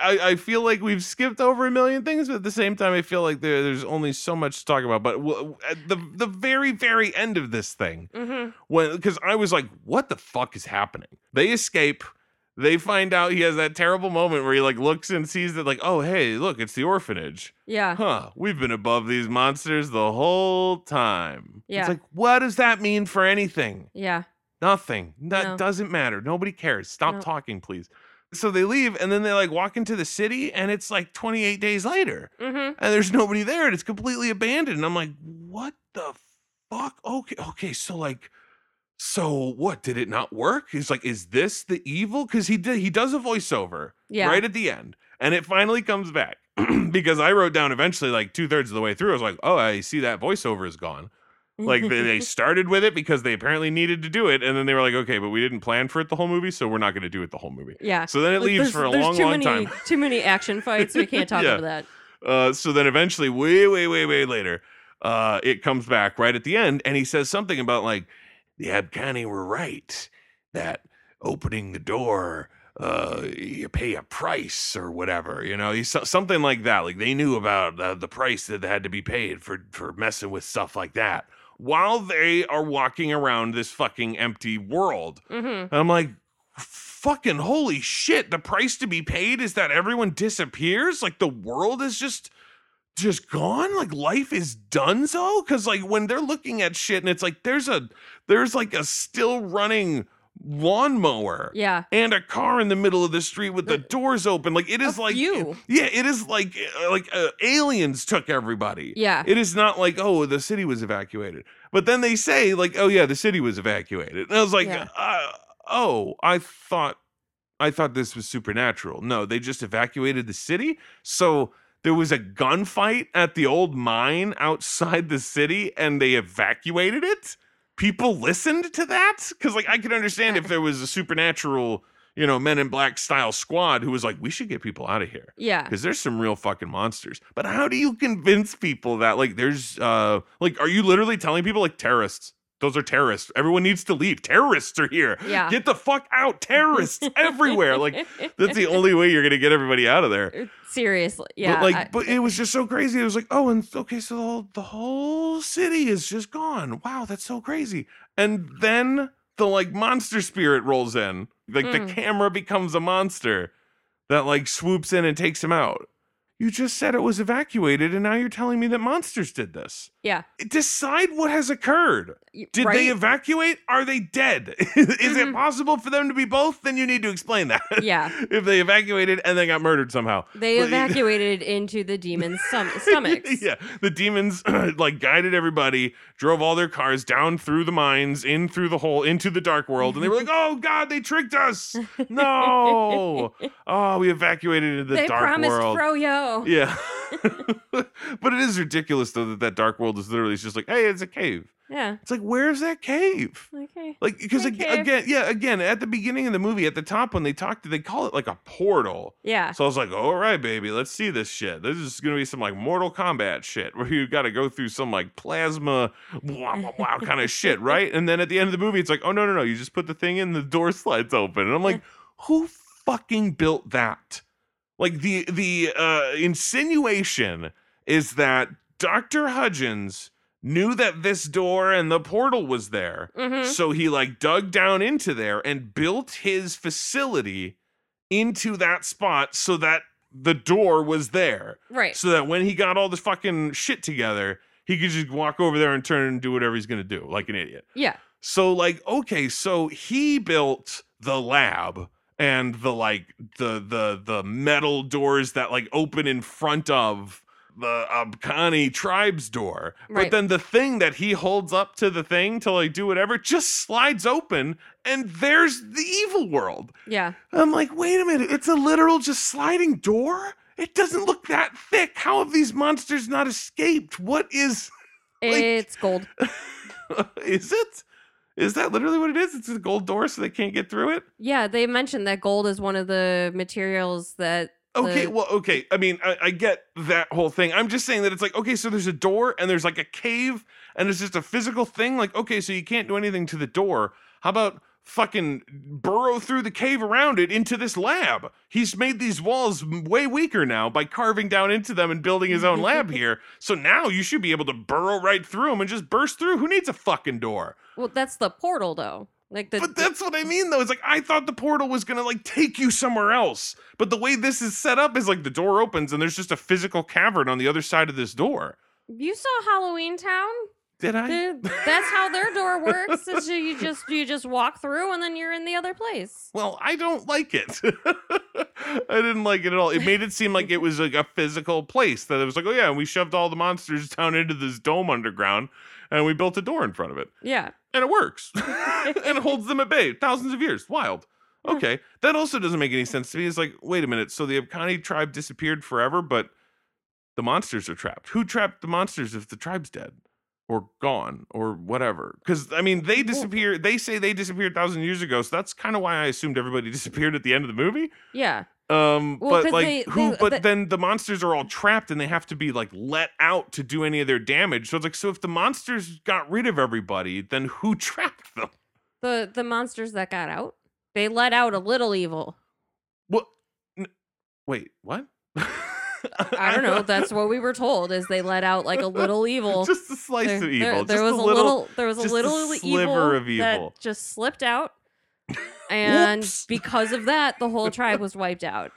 I, I feel like we've skipped over a million things, but at the same time, I feel like there, there's only so much to talk about. But w- at the the very, very end of this thing, mm-hmm. when because I was like, what the fuck is happening? They escape. They find out he has that terrible moment where he like looks and sees that like, oh hey, look, it's the orphanage. Yeah. Huh. We've been above these monsters the whole time. Yeah. It's like, what does that mean for anything? Yeah. Nothing. That no. doesn't matter. Nobody cares. Stop no. talking, please. So they leave, and then they like walk into the city, and it's like twenty-eight days later, mm-hmm. and there's nobody there, and it's completely abandoned. And I'm like, what the fuck? Okay, okay. So like, so what? Did it not work? He's like, is this the evil? Because he did. He does a voiceover yeah. right at the end, and it finally comes back because I wrote down eventually, like two thirds of the way through, I was like, oh, I see that voiceover is gone. Like, they, they started with it because they apparently needed to do it. And then they were like, okay, but we didn't plan for it the whole movie, so we're not going to do it the whole movie. Yeah. So then it like, leaves for a long, too long many, time. Too many action fights. We can't talk yeah. about that. Uh, so then eventually, way, way, way, way later, uh, it comes back right at the end. And he says something about, like, the Abkani were right. That opening the door, uh, you pay a price or whatever. You know, he's, something like that. Like, they knew about uh, the price that had to be paid for, for messing with stuff like that. While they are walking around this fucking empty world. Mm-hmm. I'm like, fucking holy shit, the price to be paid is that everyone disappears? Like, the world is just just gone? Like, life is donezo? Because, like, when they're looking at shit and it's like, there's a, there's like a still running lawnmower, yeah, and a car in the middle of the street with the doors open. Like, it is a like you yeah it is like like uh, aliens took everybody. Yeah, it is not like, oh, the city was evacuated, but then they say like, oh yeah, the city was evacuated, and I was like, yeah. uh, oh I thought I thought this was supernatural. No, they just evacuated the city. So there was a gunfight at the old mine outside the city and they evacuated it. People listened to that? Because, like, I could understand if there was a supernatural, you know, Men in Black style squad who was like, we should get people out of here. Yeah. Because there's some real fucking monsters. But how do you convince people that, like, there's, uh, like, are you literally telling people, like, terrorists? Those are terrorists. Everyone needs to leave. Terrorists are here. Yeah. Get the fuck out. Terrorists everywhere. Like, that's the only way you're going to get everybody out of there. Seriously. Yeah. But, like, I, but it was just so crazy. It was like, oh, and okay, so the whole, the whole city is just gone. Wow, that's so crazy. And then the, like, monster spirit rolls in. Like, mm. the camera becomes a monster that, like, swoops in and takes him out. You just said it was evacuated, and now you're telling me that monsters did this. Yeah. Decide what has occurred. Did right? they evacuate? Are they dead? Is mm-hmm. it possible for them to be both? Then you need to explain that. Yeah. If they evacuated and they got murdered somehow. They evacuated into the demon's stom- stomachs. Yeah. The demons, like, guided everybody, drove all their cars down through the mines, in through the hole, into the dark world, and they were like, oh, God, they tricked us. No. Oh, we evacuated into the they dark world. They promised Froyo. Yeah. But it is ridiculous, though, that that dark world is literally just like, hey, it's a cave. Yeah. It's like, where's that cave? Okay. Like, because ag- again, yeah, again, at the beginning of the movie, at the top, when they talk to, they call it like a portal. Yeah. So I was like, all right, baby, let's see this shit. This is going to be some like Mortal Kombat shit where you got to go through some like plasma, blah, blah, blah kind of shit, right? And then at the end of the movie, it's like, oh, no, no, no. You just put the thing in, the door slides open. And I'm like, who fucking built that? Like, the the uh, insinuation is that Doctor Hudgens knew that this door and the portal was there. Mm-hmm. So he, like, dug down into there and built his facility into that spot so that the door was there. Right. So that when he got all this fucking shit together, he could just walk over there and turn and do whatever he's going to do, like an idiot. Yeah. So, like, okay, so he built the lab and the like the the the metal doors that like open in front of the Abkani tribe's door, right. But then the thing that he holds up to the thing to like do whatever just slides open and there's the evil world. Yeah. I'm like, wait a minute, it's a literal just sliding door? It doesn't look that thick. How have these monsters not escaped? What is like, it's gold. Is it? Is that literally what it is? It's a gold door, so they can't get through it? Yeah, they mentioned that gold is one of the materials that... Okay, the... well, okay. I mean, I, I get that whole thing. I'm just saying that it's like, okay, so there's a door, and there's like a cave, and it's just a physical thing. Like, okay, so you can't do anything to the door. How about fucking burrow through the cave around it into this lab? He's made these walls way weaker now by carving down into them and building his own lab here. So now you should be able to burrow right through them and just burst through. Who needs a fucking door? Well, that's the portal, though. Like, the, but that's what I mean, though. It's like, I thought the portal was going to, like, take you somewhere else. But the way this is set up is, like, the door opens and there's just a physical cavern on the other side of this door. You saw Halloween Town? Did I? The, that's how their door works, is you just you just walk through and then you're in the other place. Well, I don't like it. I didn't like it at all. It made it seem like it was, like, a physical place. That it was like, oh, yeah, and we shoved all the monsters down into this dome underground. And we built a door in front of it. Yeah. And it works. And it holds them at bay. Thousands of years. Wild. Okay. Yeah. That also doesn't make any sense to me. It's like, wait a minute. So the Abkani tribe disappeared forever, but the monsters are trapped. Who trapped the monsters if the tribe's dead or gone or whatever? Because, I mean, they disappear. They say they disappeared thousands of years ago. So that's kind of why I assumed everybody disappeared at the end of the movie. Yeah. Um, well, but like they, who? They, but they, then the monsters are all trapped, and they have to be like let out to do any of their damage. So it's like, so if the monsters got rid of everybody, then who trapped them? The the monsters that got out, they let out a little evil. What? N- wait, what? I don't know. That's what we were told. Is they let out like a little evil, just a slice there, of evil. There, there was a little. There was a little, there was a little a sliver evil, of evil that just slipped out. And because of that, the whole tribe was wiped out.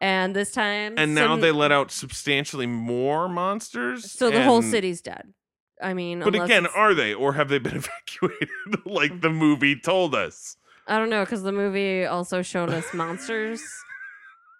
And this time... And now some, they let out substantially more monsters. So the and, whole city's dead. I mean... But again, it's... are they? Or have they been evacuated like the movie told us? I don't know, because the movie also showed us monsters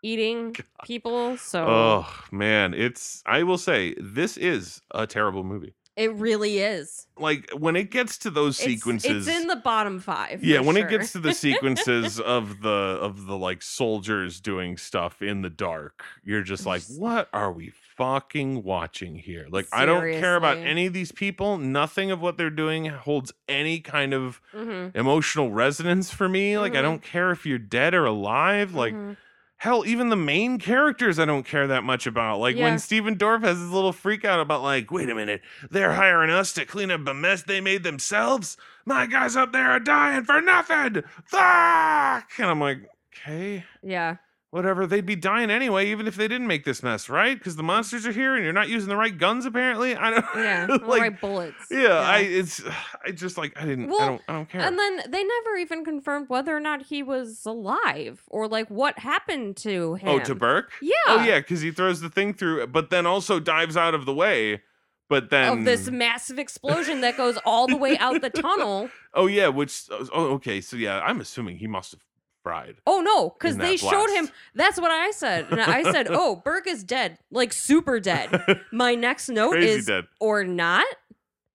eating God. people. So, oh, man. It's... I will say, this is a terrible movie. It really is. Like, when it gets to those sequences... It's, it's in the bottom five. Yeah, when sure. it gets to the sequences of the, of the like, soldiers doing stuff in the dark, you're just like, what are we fucking watching here? Like, seriously. I don't care about any of these people. Nothing of what they're doing holds any kind of mm-hmm. emotional resonance for me. Like, mm-hmm. I don't care if you're dead or alive. Like... Mm-hmm. Hell, even the main characters I don't care that much about. Like yeah. when Stephen Dorff has his little freak out about like, wait a minute, they're hiring us to clean up a mess they made themselves? My guys up there are dying for nothing. Fuck! And I'm like, okay. Yeah. Whatever, they'd be dying anyway, even if they didn't make this mess, right? Because the monsters are here and you're not using the right guns, apparently. I don't Yeah, like, the right bullets. Yeah, yeah, I it's I just like I didn't well, I don't I don't care. And then they never even confirmed whether or not he was alive or like what happened to him. Oh, to Burke? Yeah. Oh yeah, because he throws the thing through but then also dives out of the way. But then of this massive explosion that goes all the way out the tunnel. Oh yeah, which oh okay, so yeah, I'm assuming he must have fried. Oh no, because they blast. showed him. That's what I said. And I said, oh, Burke is dead, like super dead. My next note Crazy is dead. Or not.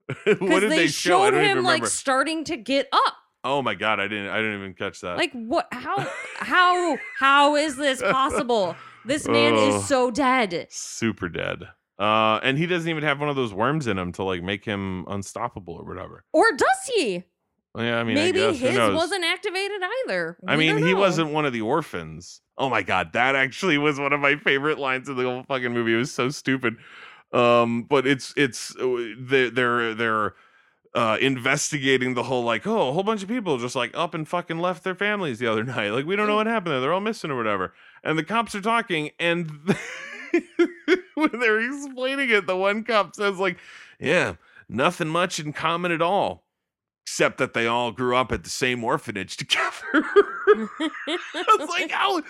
Because they, they show? showed him like starting to get up. Oh my God, I didn't I didn't even catch that. Like what how how how is this possible? This man oh, is so dead. Super dead. Uh and he doesn't even have one of those worms in him to like make him unstoppable or whatever. Or does he? Yeah, I mean, maybe I guess. his wasn't activated either. We I mean, he wasn't one of the orphans. Oh my God, that actually was one of my favorite lines of the whole fucking movie. It was so stupid, um, but it's it's they're they're uh, investigating the whole like oh a whole bunch of people just like up and fucking left their families the other night. Like we don't know what happened there. They're all missing or whatever. And the cops are talking, and when they're explaining it, the one cop says like, "Yeah, nothing much in common at all." Except that they all grew up at the same orphanage together. I was like, how,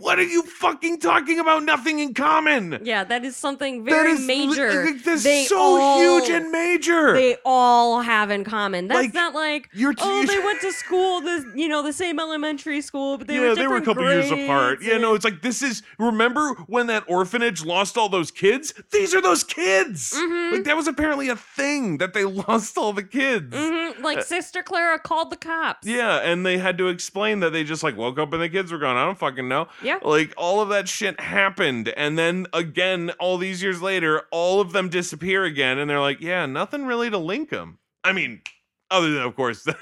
what are you fucking talking about? Nothing in common. Yeah, that is something very that is, major. That's so all, huge and major. They all have in common. That's like, not like, you're t- oh, they went to school, the, you know, the same elementary school, but they yeah, were different they were a couple grades. years apart. Yeah, no, it's like, this is, remember when that orphanage lost all those kids? These are those kids. Mm-hmm. Like, that was apparently a thing that they lost all the kids. Mm-hmm. Like, Sister Clara called the cops. Yeah, and they had to explain that they just like woke up and the kids were gone. I don't fucking know. Yeah. Like all of that shit happened. And then again, all these years later, all of them disappear again. And they're like, yeah, nothing really to link them. I mean, other than, of course, the,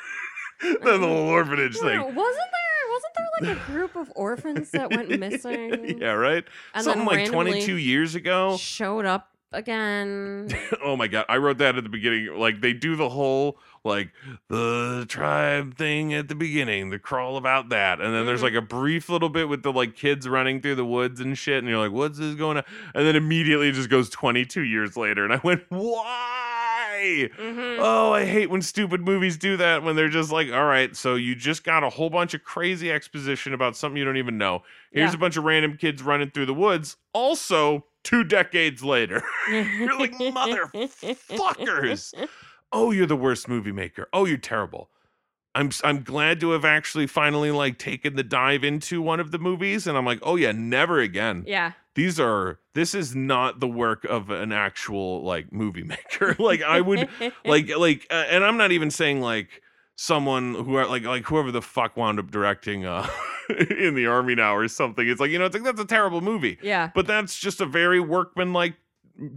the whole orphanage thing. Wasn't there, wasn't there like a group of orphans that went missing? Yeah, right? And something like twenty-two years ago. Showed up again. Oh my God. I wrote that at the beginning. Like they do the whole... like the tribe thing at the beginning, the crawl about that, and then mm-hmm. there's like a brief little bit with the like kids running through the woods and shit, and you're like, what's this going on? And then immediately it just goes twenty-two years later, and I went, why? Mm-hmm. Oh, I hate when stupid movies do that, when they're just like, all right, so you just got a whole bunch of crazy exposition about something you don't even know. Here's yeah. a bunch of random kids running through the woods. Also, two decades later, you're like, motherfuckers. Oh, you're the worst movie maker. Oh, you're terrible. I'm I'm glad to have actually finally like taken the dive into one of the movies, and I'm like, oh yeah, never again. Yeah. These are this is not the work of an actual like movie maker. Like I would like like, uh, and I'm not even saying like someone who are like like whoever the fuck wound up directing uh In the Army Now or something. It's like you know, it's like that's a terrible movie. Yeah. But that's just a very workmanlike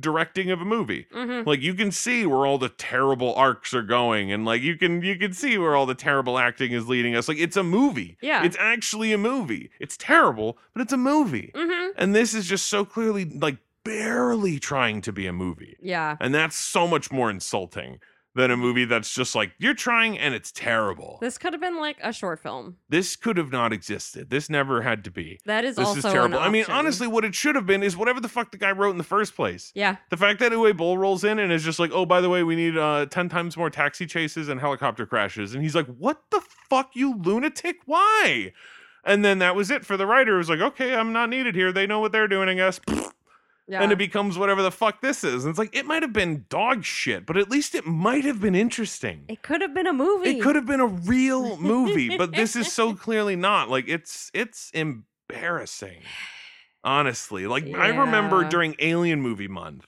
directing of a movie. Mm-hmm. Like you can see where all the terrible arcs are going, and like you can you can see where all the terrible acting is leading us. Like it's a movie. Yeah, it's actually a movie. It's terrible, but it's a movie. Mm-hmm. And this is just so clearly like barely trying to be a movie. Yeah, and that's so much more insulting than a movie that's just like, you're trying and it's terrible. This could have been like a short film. This could have not existed. This never had to be. That is this also is terrible. I mean, honestly, what it should have been is whatever the fuck the guy wrote in the first place. Yeah. The fact that Uwe Boll rolls in and is just like, oh, by the way, we need uh, ten times more taxi chases and helicopter crashes. And he's like, what the fuck, you lunatic? Why? And then that was it for the writer. It was like, okay, I'm not needed here. They know what they're doing, I guess. Yeah. And it becomes whatever the fuck this is. And it's like, it might have been dog shit, but at least it might have been interesting. It could have been a movie. It could have been a real movie, but this is so clearly not. Like, it's it's embarrassing, honestly. Like, yeah. I remember during Alien Movie Month,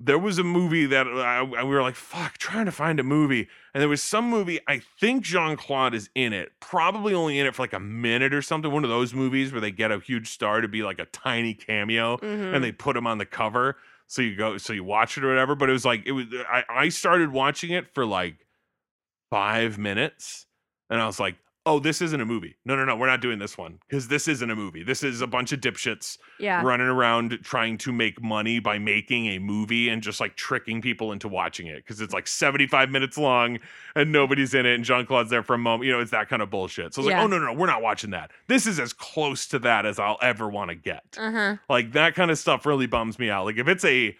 there was a movie that I, I, we were like, fuck, trying to find a movie. And there was some movie, I think Jean-Claude is in it, probably only in it for like a minute or something. One of those movies where they get a huge star to be like a tiny cameo, mm-hmm. and they put him on the cover. So you go, so you watch it or whatever. But it was like, it was, I, I started watching it for like five minutes and I was like, oh, this isn't a movie. No, no, no, we're not doing this one because this isn't a movie. This is a bunch of dipshits yeah. running around trying to make money by making a movie and just like tricking people into watching it because it's like seventy-five minutes long and nobody's in it and Jean-Claude's there for a moment. You know, it's that kind of bullshit. So I was yeah. like, oh, no, no, no, we're not watching that. This is as close to that as I'll ever want to get. Uh-huh. Like that kind of stuff really bums me out. Like if it's a,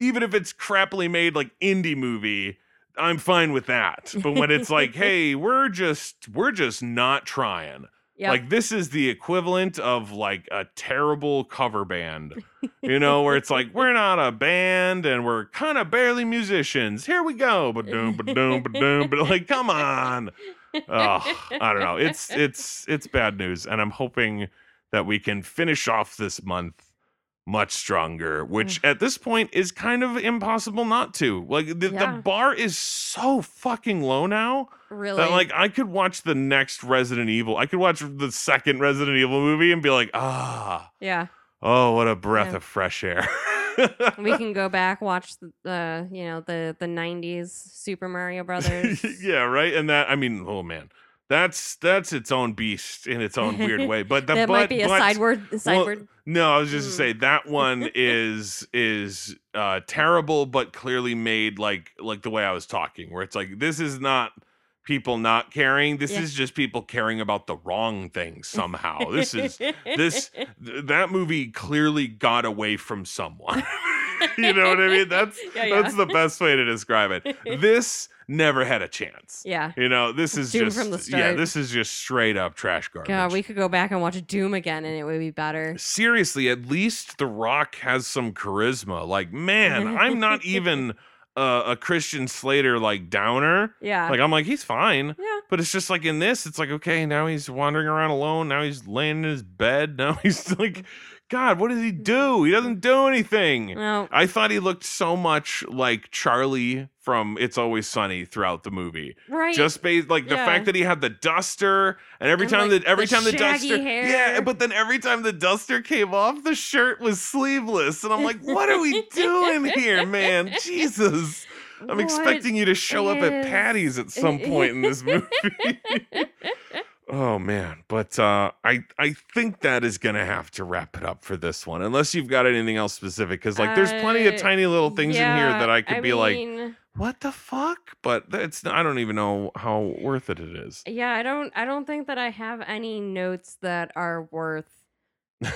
even if it's crappily made like indie movie, I'm fine with that. But when it's like, hey, we're just we're just not trying. Yep. Like this is the equivalent of like a terrible cover band, you know, where it's like, we're not a band and we're kind of barely musicians. Here we go. Ba-doom, ba-doom, ba-doom, but like, come on. Oh, I don't know. It's it's it's bad news. And I'm hoping that we can finish off this month much stronger, which at this point is kind of impossible not to. Like the, yeah. the bar is so fucking low now. Really? That like I could watch the next Resident Evil. I could watch the second Resident Evil movie and be like, ah. Yeah. Oh, what a breath yeah. of fresh air. We can go back, watch the uh, you know, the the nineties Super Mario Brothers. Yeah, right. And that I mean, oh man. That's that's its own beast in its own weird way, but the, that but, might be a but, sideward. sideward. Well, no, I was just mm. to say that one is is uh, terrible, but clearly made like like the way I was talking, where it's like this is not people not caring. This yeah. is just people caring about the wrong things somehow. This is this th- that movie clearly got away from someone. You know what I mean? That's yeah, yeah. that's the best way to describe it. This never had a chance. Yeah. You know, this is Doom just from the start. Yeah, this is just straight up trash garbage. God, we could go back and watch Doom again and it would be better. Seriously, at least The Rock has some charisma. Like, man, I'm not even uh, a Christian Slater like downer. Yeah. Like I'm like, he's fine. Yeah. But it's just like in this, it's like, okay, now he's wandering around alone. Now he's laying in his bed. Now he's like, God, what does he do? He doesn't do anything. No. I thought he looked so much like Charlie from It's Always Sunny throughout the movie. Right. Just based like yeah. the fact that he had the duster and every and time like, that every the time the duster hair. Yeah, but then every time the duster came off, the shirt was sleeveless. And I'm like, what are we doing here, man? Jesus. I'm what expecting you to show is... up at Patty's at some point in this movie. Oh, man. But uh, I, I think that is going to have to wrap it up for this one. Unless you've got anything else specific. Because, like, there's plenty of tiny little things uh, yeah, in here that I could I be mean, like, what the fuck? But it's I don't even know how worth it it is. Yeah, I don't I don't think that I have any notes that are worth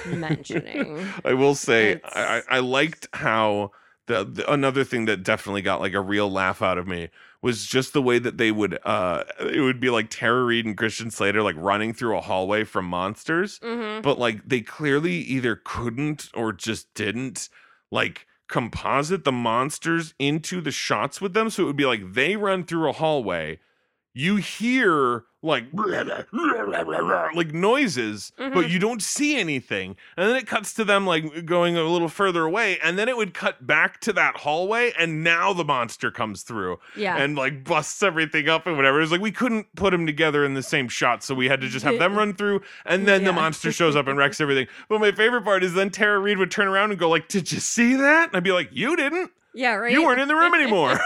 mentioning. I will say, I, I liked how... The, the, another thing that definitely got like a real laugh out of me was just the way that they would uh it would be like Tara Reid and Christian Slater like running through a hallway from monsters, mm-hmm. but like they clearly either couldn't or just didn't like composite the monsters into the shots with them, so it would be like they run through a hallway, you hear like like noises, mm-hmm. but you don't see anything. And then it cuts to them like going a little further away. And then it would cut back to that hallway. And now the monster comes through yeah. and like busts everything up and whatever. It's like, we couldn't put them together in the same shot. So we had to just have them run through. And then yeah. the monster shows up and wrecks everything. But my favorite part is then Tara Reid would turn around and go like, did you see that? And I'd be like, you didn't. Yeah, right. You weren't in the room anymore.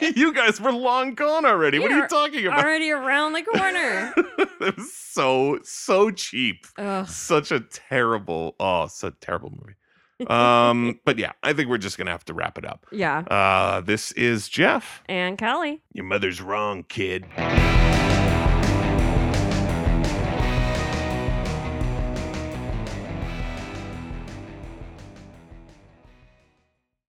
You guys were long gone already. You're what are you talking about? Already around the corner. It was so, so cheap. Ugh. Such a terrible, oh, such a terrible movie. Um, but yeah, I think we're just going to have to wrap it up. Yeah. Uh, this is Jeff. And Kelly. Your mother's wrong, kid.